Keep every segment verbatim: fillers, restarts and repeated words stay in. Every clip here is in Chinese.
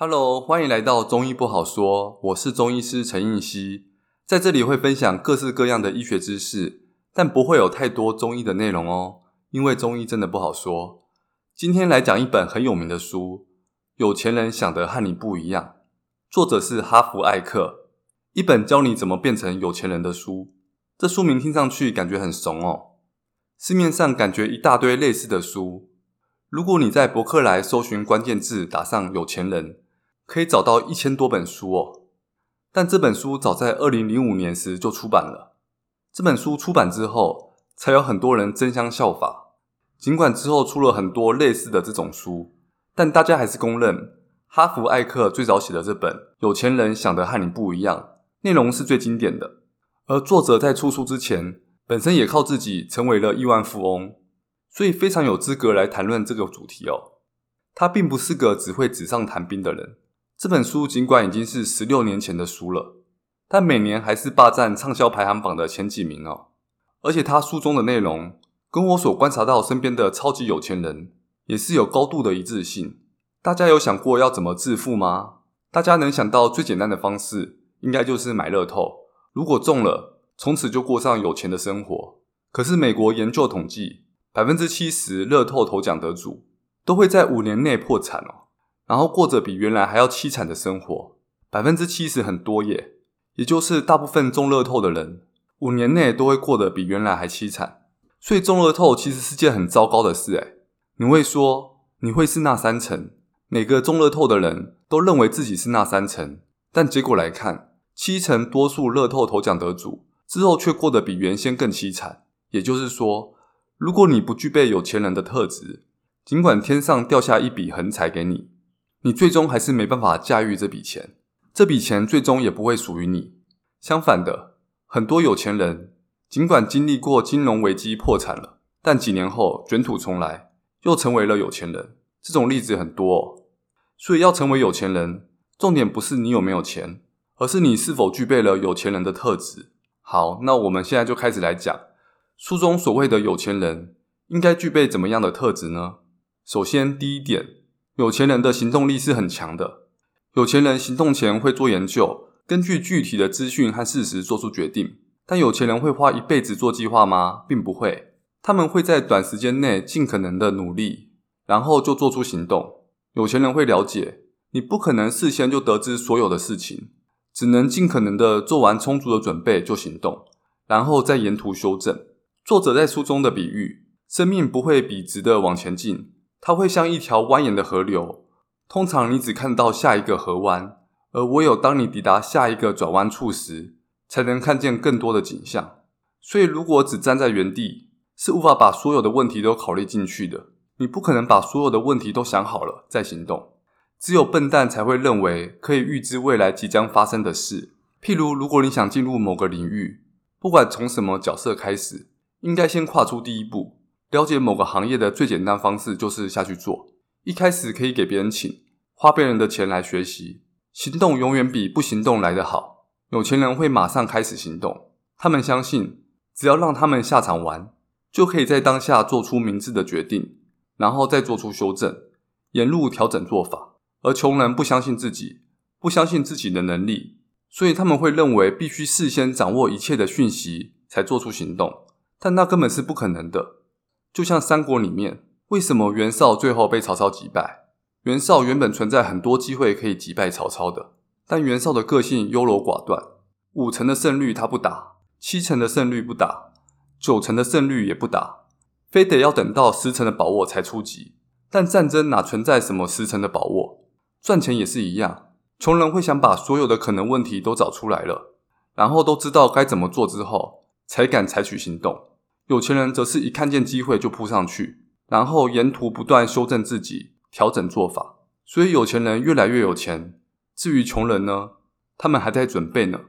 Hello， 欢迎来到中医不好说，我是中医师陈映希，在这里会分享各式各样的医学知识，但不会有太多中医的内容哦，因为中医真的不好说。今天来讲一本很有名的书，有钱人想的和你不一样，作者是哈弗艾克，一本教你怎么变成有钱人的书。这书名听上去感觉很怂哦，市面上感觉一大堆类似的书，如果你在博客来搜寻关键字打上有钱人，可以找到一千多本书哦，但这本书早在二零零五年时就出版了。这本书出版之后，才有很多人争相效法。尽管之后出了很多类似的这种书，但大家还是公认，哈弗艾克最早写的这本《有钱人想的和你不一样》，内容是最经典的。而作者在出书之前，本身也靠自己成为了亿万富翁，所以非常有资格来谈论这个主题哦。他并不是个只会纸上谈兵的人。这本书尽管已经是十六年前的书了，但每年还是霸占畅销排行榜的前几名哦。而且他书中的内容跟我所观察到身边的超级有钱人也是有高度的一致性。大家有想过要怎么致富吗？大家能想到最简单的方式应该就是买乐透，如果中了从此就过上有钱的生活。可是美国研究统计， 百分之七十 乐透头奖得主都会在五年内破产哦，然后过着比原来还要凄惨的生活。 百分之七十 很多耶，也就是大部分中乐透的人五年内都会过得比原来还凄惨。所以中乐透其实是件很糟糕的事耶。你会说你会是那三成，每个中乐透的人都认为自己是那三成，但结果来看，七成多数乐透头奖得主之后却过得比原先更凄惨。也就是说，如果你不具备有钱人的特质，尽管天上掉下一笔横财给你，你最终还是没办法驾驭这笔钱，这笔钱最终也不会属于你。相反的，很多有钱人尽管经历过金融危机破产了，但几年后卷土重来，又成为了有钱人。这种例子很多哦。所以要成为有钱人，重点不是你有没有钱，而是你是否具备了有钱人的特质。好，那我们现在就开始来讲，书中所谓的有钱人应该具备怎么样的特质呢？首先，第一点，有钱人的行动力是很强的。有钱人行动前会做研究，根据具体的资讯和事实做出决定。但有钱人会花一辈子做计划吗？并不会。他们会在短时间内尽可能的努力，然后就做出行动。有钱人会了解，你不可能事先就得知所有的事情，只能尽可能的做完充足的准备就行动，然后再沿途修正。作者在书中的比喻，生命不会笔直的往前进，它会像一条蜿蜒的河流，通常你只看到下一个河湾，而唯有当你抵达下一个转弯处时，才能看见更多的景象。所以如果只站在原地，是无法把所有的问题都考虑进去的。你不可能把所有的问题都想好了再行动。只有笨蛋才会认为可以预知未来即将发生的事。譬如，如果你想进入某个领域，不管从什么角色开始，应该先跨出第一步。了解某个行业的最简单方式就是下去做。一开始可以给别人请，花别人的钱来学习。行动永远比不行动来得好。有钱人会马上开始行动。他们相信，只要让他们下场玩，就可以在当下做出明智的决定，然后再做出修正，沿路调整做法。而穷人不相信自己，不相信自己的能力，所以他们会认为必须事先掌握一切的讯息才做出行动。但那根本是不可能的。就像三国里面，为什么袁绍最后被曹操击败？袁绍原本存在很多机会可以击败曹操的，但袁绍的个性优柔寡断，五成的胜率他不打，七成的胜率不打，九成的胜率也不打，非得要等到十成的把握才出击。但战争哪存在什么十成的把握？赚钱也是一样，穷人会想把所有的可能问题都找出来了，然后都知道该怎么做之后，才敢采取行动。有钱人则是一看见机会就扑上去，然后沿途不断修正自己，调整做法。所以有钱人越来越有钱。至于穷人呢，他们还在准备呢。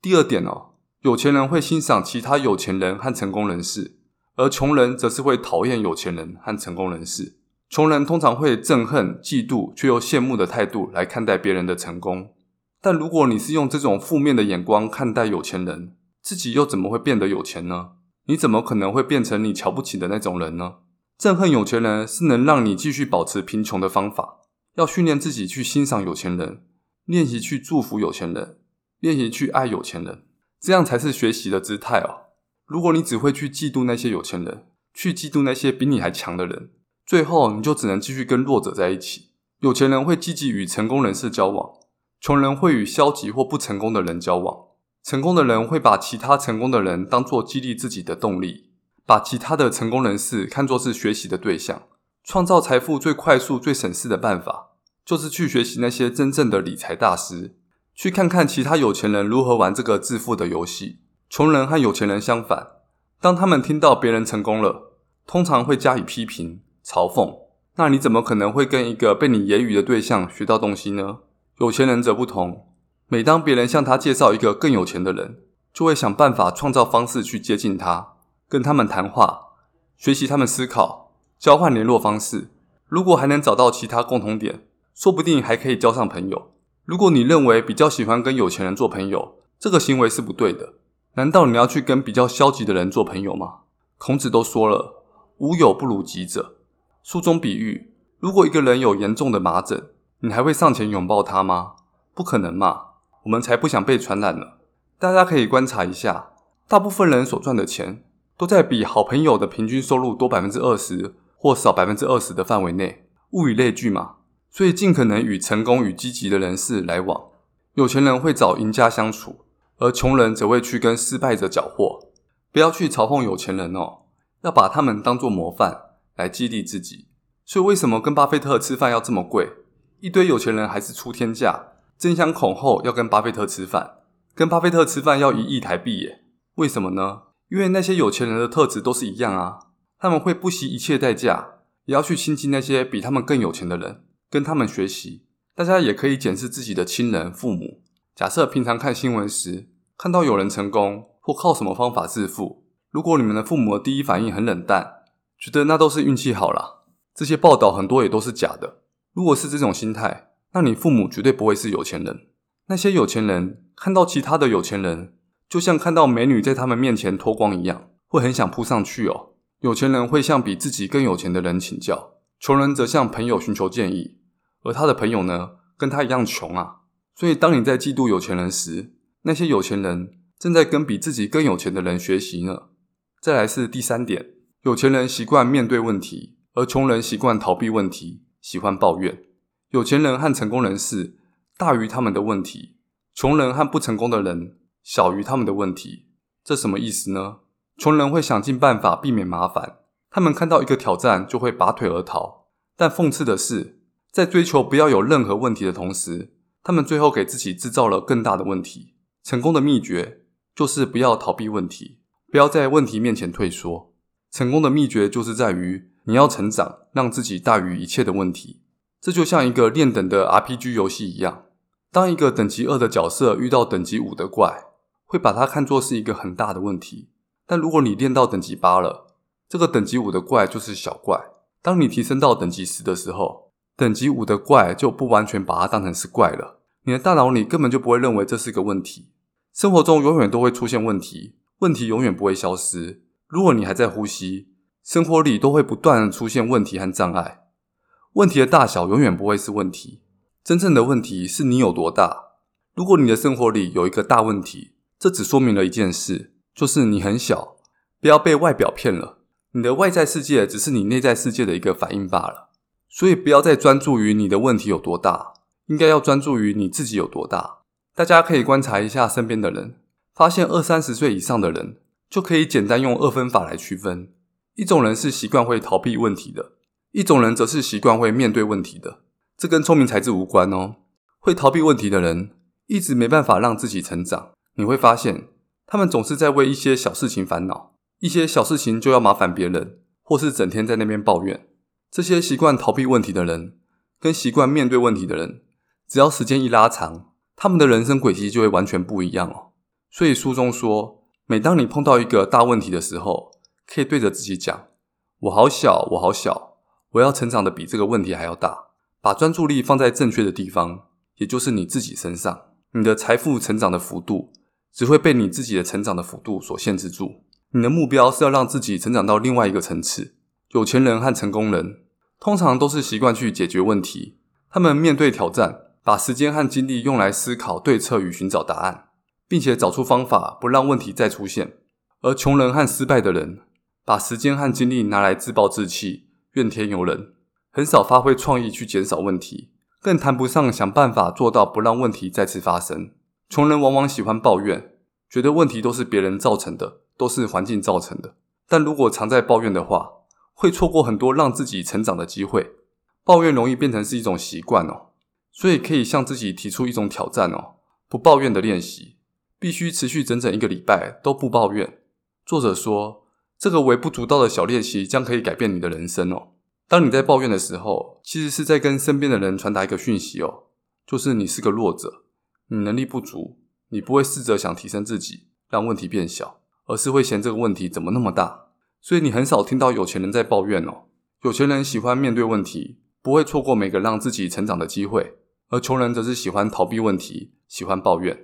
第二点哦，有钱人会欣赏其他有钱人和成功人士，而穷人则是会讨厌有钱人和成功人士。穷人通常会憎恨、嫉妒却又羡慕的态度来看待别人的成功。但如果你是用这种负面的眼光看待有钱人，自己又怎么会变得有钱呢？你怎么可能会变成你瞧不起的那种人呢？憎恨有钱人是能让你继续保持贫穷的方法，要训练自己去欣赏有钱人，练习去祝福有钱人，练习去爱有钱人，这样才是学习的姿态哦。如果你只会去嫉妒那些有钱人，去嫉妒那些比你还强的人，最后你就只能继续跟弱者在一起。有钱人会积极与成功人士交往，穷人会与消极或不成功的人交往。成功的人会把其他成功的人当作激励自己的动力，把其他的成功人士看作是学习的对象。创造财富最快速最省事的办法，就是去学习那些真正的理财大师，去看看其他有钱人如何玩这个致富的游戏。穷人和有钱人相反，当他们听到别人成功了，通常会加以批评嘲讽，那你怎么可能会跟一个被你揶揄的对象学到东西呢？有钱人则不同，每当别人向他介绍一个更有钱的人，就会想办法创造方式去接近他，跟他们谈话，学习他们思考，交换联络方式。如果还能找到其他共同点，说不定还可以交上朋友。如果你认为比较喜欢跟有钱人做朋友，这个行为是不对的。难道你要去跟比较消极的人做朋友吗？孔子都说了，无友不如己者。书中比喻，如果一个人有严重的麻疹，你还会上前拥抱他吗？不可能嘛，我们才不想被传染了。大家可以观察一下，大部分人所赚的钱都在比好朋友的平均收入多 百分之二十 或少 百分之二十 的范围内，物以类聚嘛。所以尽可能与成功与积极的人士来往。有钱人会找赢家相处，而穷人则会去跟失败者搅和。不要去嘲讽有钱人哦，要把他们当作模范来激励自己。所以为什么跟巴菲特吃饭要这么贵？一堆有钱人还是出天价，争相恐后要跟巴菲特吃饭，跟巴菲特吃饭要一亿台币耶。为什么呢？因为那些有钱人的特质都是一样啊，他们会不惜一切代价，也要去亲近那些比他们更有钱的人，跟他们学习。大家也可以检视自己的亲人、父母。假设平常看新闻时，看到有人成功或靠什么方法致富，如果你们的父母的第一反应很冷淡，觉得那都是运气好啦，这些报道很多也都是假的，如果是这种心态，那你父母绝对不会是有钱人。那些有钱人看到其他的有钱人，就像看到美女在他们面前脱光一样，会很想扑上去哦。有钱人会向比自己更有钱的人请教，穷人则向朋友寻求建议，而他的朋友呢，跟他一样穷啊。所以当你在嫉妒有钱人时，那些有钱人正在跟比自己更有钱的人学习呢。再来是第三点，有钱人习惯面对问题，而穷人习惯逃避问题，喜欢抱怨。有钱人和成功人士大于他们的问题，穷人和不成功的人小于他们的问题。这什么意思呢？穷人会想尽办法避免麻烦，他们看到一个挑战就会拔腿而逃。但讽刺的是，在追求不要有任何问题的同时，他们最后给自己制造了更大的问题。成功的秘诀就是不要逃避问题，不要在问题面前退缩。成功的秘诀就是在于你要成长，让自己大于一切的问题。这就像一个练等的 R P G 游戏一样，当一个等级二的角色遇到等级五的怪，会把它看作是一个很大的问题。但如果你练到等级八了，这个等级五的怪就是小怪。当你提升到等级十的时候，等级五的怪就不完全把它当成是怪了，你的大脑里根本就不会认为这是个问题。生活中永远都会出现问题，问题永远不会消失。如果你还在呼吸，生活里都会不断出现问题和障碍。问题的大小永远不会是问题，真正的问题是你有多大。如果你的生活里有一个大问题，这只说明了一件事，就是你很小。不要被外表骗了，你的外在世界只是你内在世界的一个反应罢了。所以不要再专注于你的问题有多大，应该要专注于你自己有多大。大家可以观察一下身边的人，发现二三十岁以上的人就可以简单用二分法来区分。一种人是习惯会逃避问题的，一种人则是习惯会面对问题的。这跟聪明才智无关哦。会逃避问题的人一直没办法让自己成长，你会发现他们总是在为一些小事情烦恼，一些小事情就要麻烦别人，或是整天在那边抱怨。这些习惯逃避问题的人跟习惯面对问题的人，只要时间一拉长，他们的人生轨迹就会完全不一样哦。所以书中说，每当你碰到一个大问题的时候，可以对着自己讲，我好小，我好小，我要成长的比这个问题还要大。把专注力放在正确的地方，也就是你自己身上。你的财富成长的幅度只会被你自己的成长的幅度所限制住。你的目标是要让自己成长到另外一个层次。有钱人和成功人通常都是习惯去解决问题，他们面对挑战，把时间和精力用来思考对策与寻找答案，并且找出方法不让问题再出现。而穷人和失败的人把时间和精力拿来自暴自弃、怨天尤人，很少发挥创意去减少问题，更谈不上想办法做到不让问题再次发生。穷人往往喜欢抱怨，觉得问题都是别人造成的，都是环境造成的。但如果常在抱怨的话，会错过很多让自己成长的机会。抱怨容易变成是一种习惯哦，所以可以向自己提出一种挑战哦，不抱怨的练习，必须持续整整一个礼拜都不抱怨。作者说，这个微不足道的小练习将可以改变你的人生哦。当你在抱怨的时候，其实是在跟身边的人传达一个讯息哦，就是你是个弱者，你能力不足，你不会试着想提升自己，让问题变小，而是会嫌这个问题怎么那么大。所以你很少听到有钱人在抱怨哦，有钱人喜欢面对问题，不会错过每个让自己成长的机会，而穷人则是喜欢逃避问题，喜欢抱怨。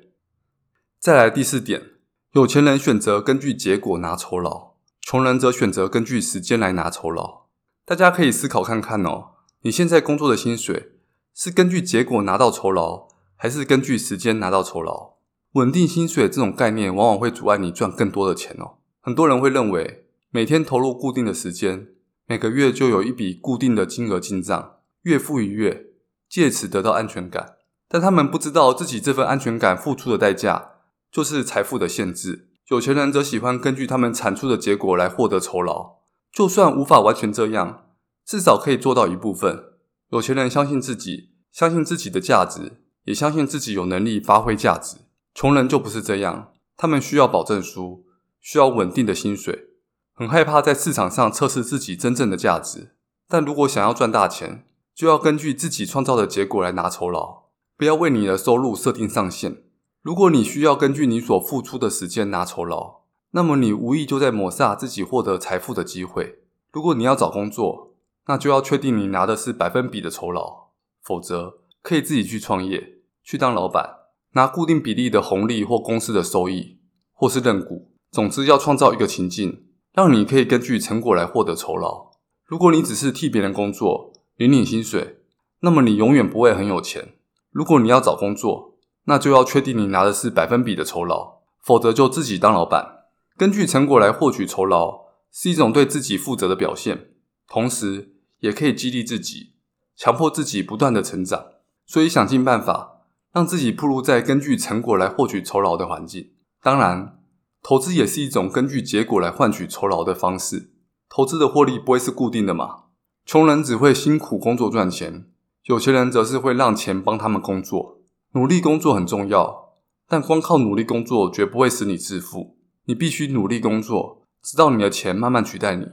再来第四点，有钱人选择根据结果拿酬劳，穷人则选择根据时间来拿酬劳。大家可以思考看看哦，你现在工作的薪水是根据结果拿到酬劳，还是根据时间拿到酬劳？稳定薪水这种概念往往会阻碍你赚更多的钱哦。很多人会认为每天投入固定的时间，每个月就有一笔固定的金额进账，月付一月，借此得到安全感。但他们不知道自己这份安全感付出的代价就是财富的限制。有钱人则喜欢根据他们产出的结果来获得酬劳，就算无法完全这样，至少可以做到一部分。有钱人相信自己，相信自己的价值，也相信自己有能力发挥价值。穷人就不是这样，他们需要保证书，需要稳定的薪水，很害怕在市场上测试自己真正的价值。但如果想要赚大钱，就要根据自己创造的结果来拿酬劳，不要为你的收入设定上限。如果你需要根据你所付出的时间拿酬劳，那么你无意就在抹煞自己获得财富的机会。如果你要找工作，那就要确定你拿的是百分比的酬劳，否则可以自己去创业，去当老板，拿固定比例的红利或公司的收益，或是认股。总之要创造一个情境，让你可以根据成果来获得酬劳。如果你只是替别人工作，领领薪水，那么你永远不会很有钱。如果你要找工作，那就要确定你拿的是百分比的酬劳，否则就自己当老板。根据成果来获取酬劳，是一种对自己负责的表现，同时也可以激励自己，强迫自己不断的成长。所以想尽办法，让自己暴露在根据成果来获取酬劳的环境。当然，投资也是一种根据结果来换取酬劳的方式。投资的获利不会是固定的嘛？穷人只会辛苦工作赚钱，有钱人则是会让钱帮他们工作。努力工作很重要，但光靠努力工作绝不会使你致富。你必须努力工作，直到你的钱慢慢取代你，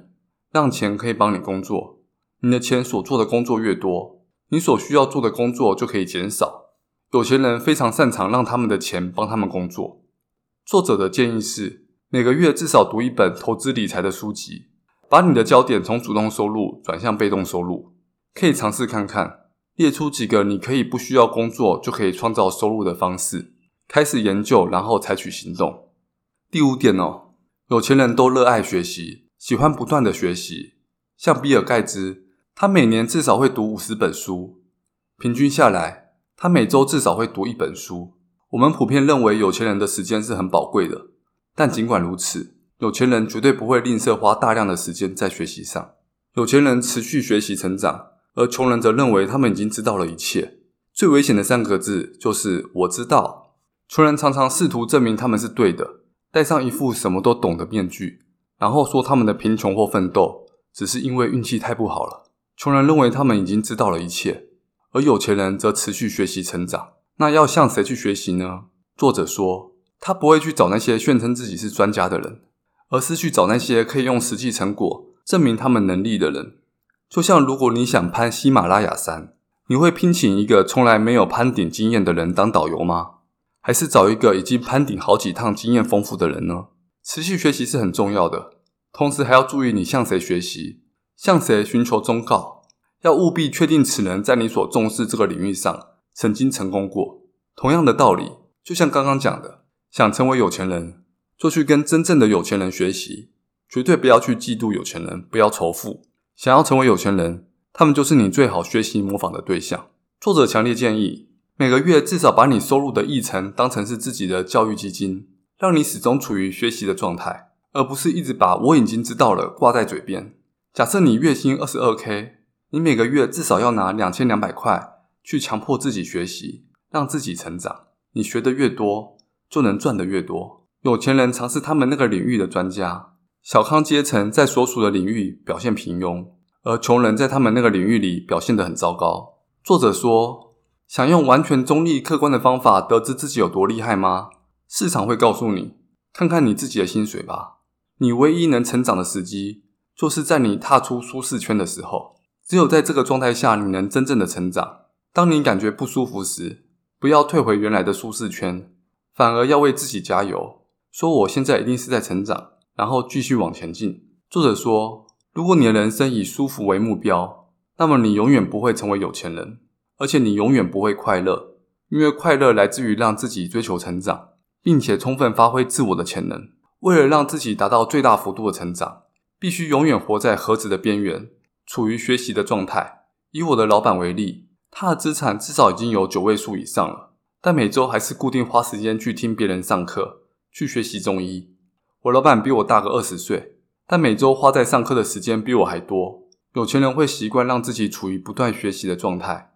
让钱可以帮你工作。你的钱所做的工作越多，你所需要做的工作就可以减少。有钱人非常擅长让他们的钱帮他们工作。作者的建议是，每个月至少读一本投资理财的书籍，把你的焦点从主动收入转向被动收入。可以尝试看看，列出几个你可以不需要工作就可以创造收入的方式，开始研究，然后采取行动。第五点哦，有钱人都热爱学习，喜欢不断的学习。像比尔盖茨，他每年至少会读五十本书，平均下来，他每周至少会读一本书。我们普遍认为有钱人的时间是很宝贵的，但尽管如此，有钱人绝对不会吝啬花大量的时间在学习上。有钱人持续学习成长，而穷人则认为他们已经知道了一切。最危险的三个字就是我知道。穷人常常试图证明他们是对的，戴上一副什么都懂的面具，然后说他们的贫穷或奋斗只是因为运气太不好了。穷人认为他们已经知道了一切，而有钱人则持续学习成长。那要向谁去学习呢？作者说，他不会去找那些宣称自己是专家的人，而是去找那些可以用实际成果证明他们能力的人。就像如果你想攀喜马拉雅山，你会聘请一个从来没有攀顶经验的人当导游吗？还是找一个已经攀顶好几趟、经验丰富的人呢？持续学习是很重要的，同时还要注意你向谁学习，向谁寻求忠告。要务必确定此人在你所重视这个领域上曾经成功过。同样的道理，就像刚刚讲的，想成为有钱人，就去跟真正的有钱人学习，绝对不要去嫉妒有钱人，不要仇富。想要成为有钱人，他们就是你最好学习模仿的对象。作者强烈建议，每个月至少把你收入的一成当成是自己的教育基金，让你始终处于学习的状态，而不是一直把我已经知道了挂在嘴边。假设你月薪 二十二K， 你每个月至少要拿两千两百块去强迫自己学习，让自己成长。你学得越多，就能赚得越多。有钱人常是他们那个领域的专家，小康阶层在所属的领域表现平庸，而穷人在他们那个领域里表现得很糟糕。作者说，想用完全中立客观的方法得知自己有多厉害吗？市场会告诉你，看看你自己的薪水吧。你唯一能成长的时机，就是在你踏出舒适圈的时候。只有在这个状态下，你能真正的成长。当你感觉不舒服时，不要退回原来的舒适圈，反而要为自己加油，说我现在一定是在成长，然后继续往前进。作者说，如果你的人生以舒服为目标，那么你永远不会成为有钱人，而且你永远不会快乐，因为快乐来自于让自己追求成长，并且充分发挥自我的潜能。为了让自己达到最大幅度的成长，必须永远活在盒子的边缘，处于学习的状态。以我的老板为例，他的资产至少已经有九位数以上了，但每周还是固定花时间去听别人上课，去学习中医。我老板比我大个二十岁，但每周花在上课的时间比我还多。有钱人会习惯让自己处于不断学习的状态。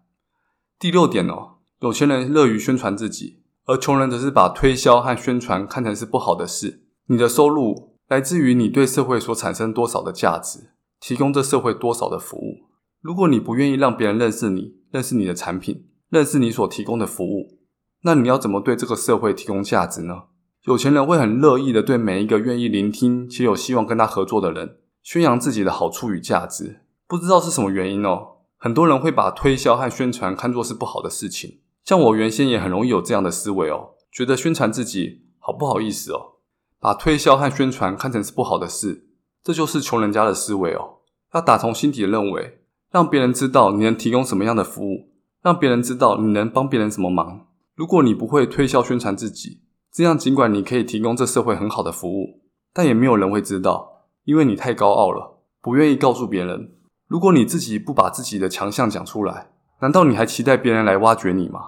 第六点哦，有钱人乐于宣传自己，而穷人则是把推销和宣传看成是不好的事。你的收入来自于你对社会所产生多少的价值，提供这社会多少的服务。如果你不愿意让别人认识你，认识你的产品，认识你所提供的服务，那你要怎么对这个社会提供价值呢？有钱人会很乐意的对每一个愿意聆听且有希望跟他合作的人宣扬自己的好处与价值。不知道是什么原因哦，很多人会把推销和宣传看作是不好的事情。像我原先也很容易有这样的思维哦，觉得宣传自己好不好意思哦，把推销和宣传看成是不好的事。这就是穷人家的思维哦，要打从心底认为，让别人知道你能提供什么样的服务，让别人知道你能帮别人什么忙。如果你不会推销宣传自己，这样尽管你可以提供这社会很好的服务，但也没有人会知道，因为你太高傲了，不愿意告诉别人。如果你自己不把自己的强项讲出来，难道你还期待别人来挖掘你吗？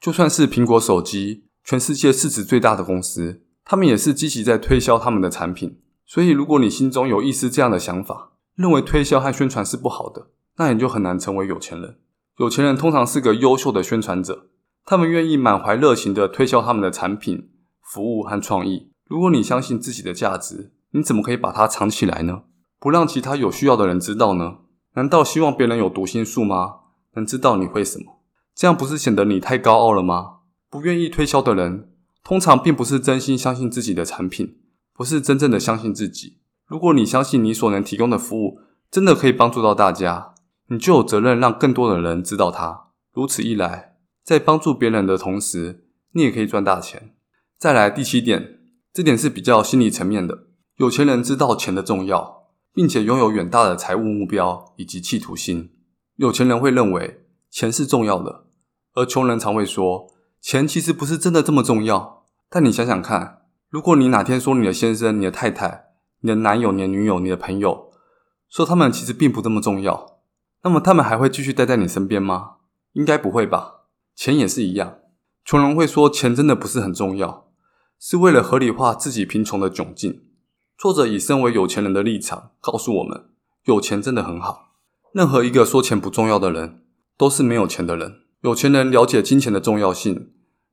就算是苹果手机，全世界市值最大的公司，他们也是积极在推销他们的产品。所以如果你心中有一丝这样的想法，认为推销和宣传是不好的，那你就很难成为有钱人。有钱人通常是个优秀的宣传者，他们愿意满怀热情地推销他们的产品、服务和创意。如果你相信自己的价值，你怎么可以把它藏起来呢？不让其他有需要的人知道呢？难道希望别人有读心术吗？能知道你会什么？这样不是显得你太高傲了吗？不愿意推销的人，通常并不是真心相信自己的产品，不是真正的相信自己。如果你相信你所能提供的服务，真的可以帮助到大家，你就有责任让更多的人知道它。如此一来，在帮助别人的同时，你也可以赚大钱。再来第七点，这点是比较心理层面的。有钱人知道钱的重要，并且拥有远大的财务目标以及企图心。有钱人会认为钱是重要的，而穷人常会说，钱其实不是真的这么重要。但你想想看，如果你哪天说你的先生、你的太太、你的男友、你的女友、你的朋友，说他们其实并不这么重要，那么他们还会继续待在你身边吗？应该不会吧。钱也是一样，穷人会说钱真的不是很重要，是为了合理化自己贫穷的窘境。作者以身为有钱人的立场告诉我们，有钱真的很好。任何一个说钱不重要的人，都是没有钱的人。有钱人了解金钱的重要性，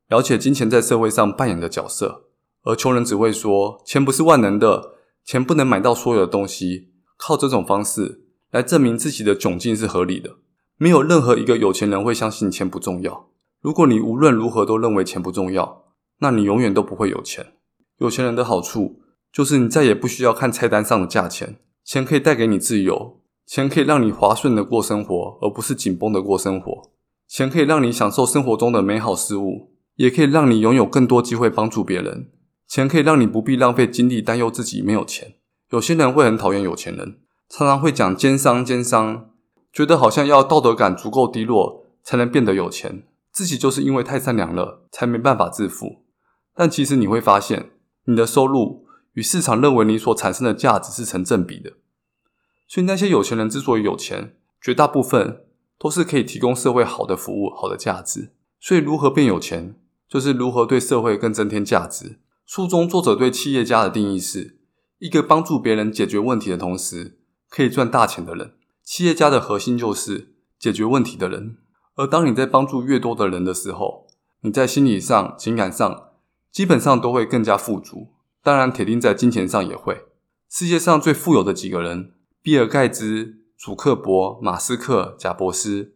了解金钱在社会上扮演的角色，而穷人只会说钱不是万能的，钱不能买到所有的东西，靠这种方式来证明自己的窘境是合理的。没有任何一个有钱人会相信钱不重要。如果你无论如何都认为钱不重要，那你永远都不会有钱。有钱人的好处就是你再也不需要看菜单上的价钱，钱可以带给你自由，钱可以让你滑顺的过生活，而不是紧绷的过生活。钱可以让你享受生活中的美好事物，也可以让你拥有更多机会帮助别人。钱可以让你不必浪费精力担忧自己没有钱。有些人会很讨厌有钱人，常常会讲奸商奸商，觉得好像要道德感足够低落才能变得有钱，自己就是因为太善良了才没办法致富。但其实你会发现，你的收入与市场认为你所产生的价值是成正比的。所以那些有钱人之所以有钱，绝大部分都是可以提供社会好的服务、好的价值。所以如何变有钱，就是如何对社会更增添价值。书中作者对企业家的定义是一个帮助别人解决问题的同时可以赚大钱的人。企业家的核心就是解决问题的人，而当你在帮助越多的人的时候，你在心理上、情感上基本上都会更加富足，当然铁定在金钱上也会。世界上最富有的几个人，比尔盖茨、祖克伯、马斯克、贾伯斯，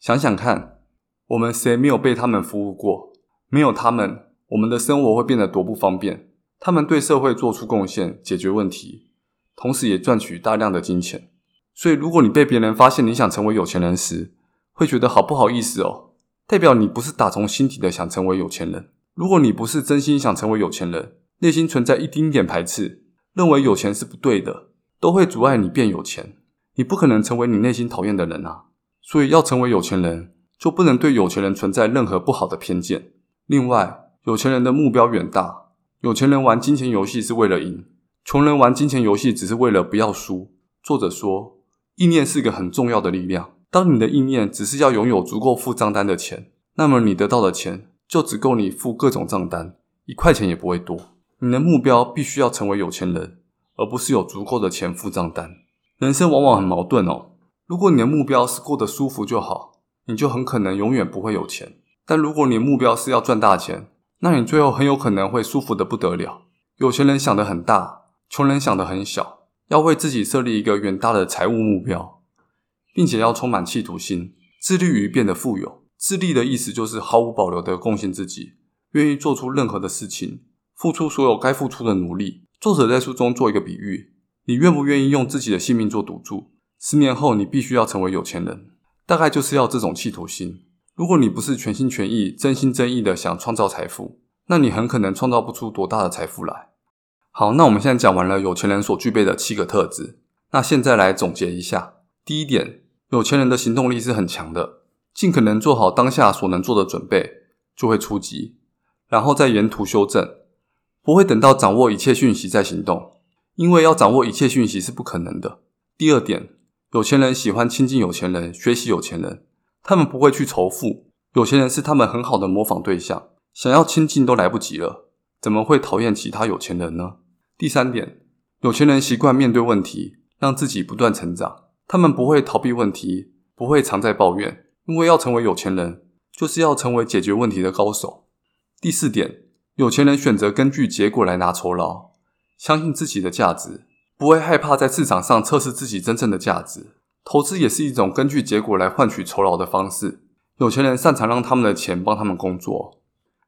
想想看，我们谁没有被他们服务过？没有他们，我们的生活会变得多不方便。他们对社会做出贡献，解决问题，同时也赚取大量的金钱。所以如果你被别人发现你想成为有钱人时，会觉得好不好意思哦，代表你不是打从心底的想成为有钱人。如果你不是真心想成为有钱人，内心存在一丁点排斥，认为有钱是不对的，都会阻碍你变有钱。你不可能成为你内心讨厌的人啊。所以要成为有钱人，就不能对有钱人存在任何不好的偏见。另外，有钱人的目标远大，有钱人玩金钱游戏是为了赢，穷人玩金钱游戏只是为了不要输。作者说，意念是个很重要的力量，当你的意念只是要拥有足够付账单的钱，那么你得到的钱就只够你付各种账单，一块钱也不会多。你的目标必须要成为有钱人，而不是有足够的钱付账单。人生往往很矛盾哦，如果你的目标是过得舒服就好，你就很可能永远不会有钱。但如果你目标是要赚大钱，那你最后很有可能会舒服得不得了。有钱人想得很大，穷人想得很小，要为自己设立一个远大的财务目标，并且要充满企图心，致力于变得富有。致力的意思就是毫无保留地贡献自己，愿意做出任何的事情，付出所有该付出的努力。作者在书中做一个比喻，你愿不愿意用自己的性命做赌注？十年后你必须要成为有钱人。大概就是要这种企图心。如果你不是全心全意、真心真意的想创造财富，那你很可能创造不出多大的财富来。好，那我们现在讲完了有钱人所具备的七个特质，那现在来总结一下。第一点，有钱人的行动力是很强的，尽可能做好当下所能做的准备，就会出击，然后再沿途修正，不会等到掌握一切讯息再行动，因为要掌握一切讯息是不可能的。第二点，有钱人喜欢亲近有钱人，学习有钱人，他们不会去仇富，有钱人是他们很好的模仿对象，想要亲近都来不及了，怎么会讨厌其他有钱人呢？第三点，有钱人习惯面对问题，让自己不断成长，他们不会逃避问题，不会常在抱怨，因为要成为有钱人，就是要成为解决问题的高手。第四点，有钱人选择根据结果来拿酬劳，相信自己的价值，不会害怕在市场上测试自己真正的价值。投资也是一种根据结果来换取酬劳的方式，有钱人擅长让他们的钱帮他们工作。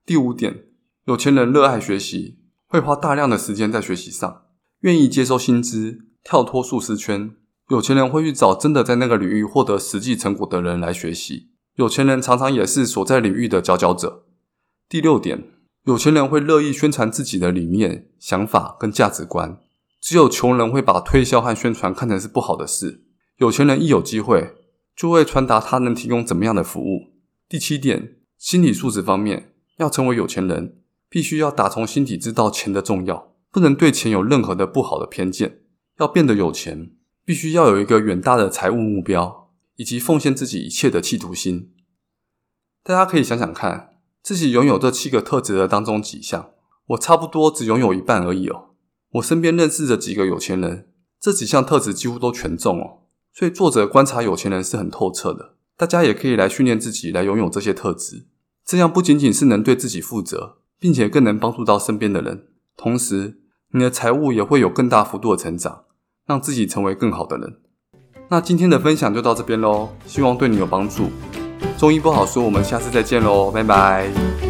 第五点，有钱人热爱学习，会花大量的时间在学习上，愿意接收新知，跳脱舒适圈。有钱人会去找真的在那个领域获得实际成果的人来学习，有钱人常常也是所在领域的佼佼者。第六点，有钱人会乐意宣传自己的理念、想法跟价值观，只有穷人会把推销和宣传看成是不好的事，有钱人一有机会就会传达他能提供怎么样的服务。第七点，心理素质方面，要成为有钱人，必须要打从心底知道钱的重要，不能对钱有任何的不好的偏见。要变得有钱，必须要有一个远大的财务目标，以及奉献自己一切的企图心。大家可以想想看，自己拥有这七个特质的当中几项，我差不多只拥有一半而已哦。我身边认识的几个有钱人，这几项特质几乎都全中哦。所以作者观察有钱人是很透彻的，大家也可以来训练自己来拥有这些特质，这样不仅仅是能对自己负责，并且更能帮助到身边的人，同时你的财务也会有更大幅度的成长，让自己成为更好的人。那今天的分享就到这边咯，希望对你有帮助。中医不好说，我们下次再见咯，拜拜。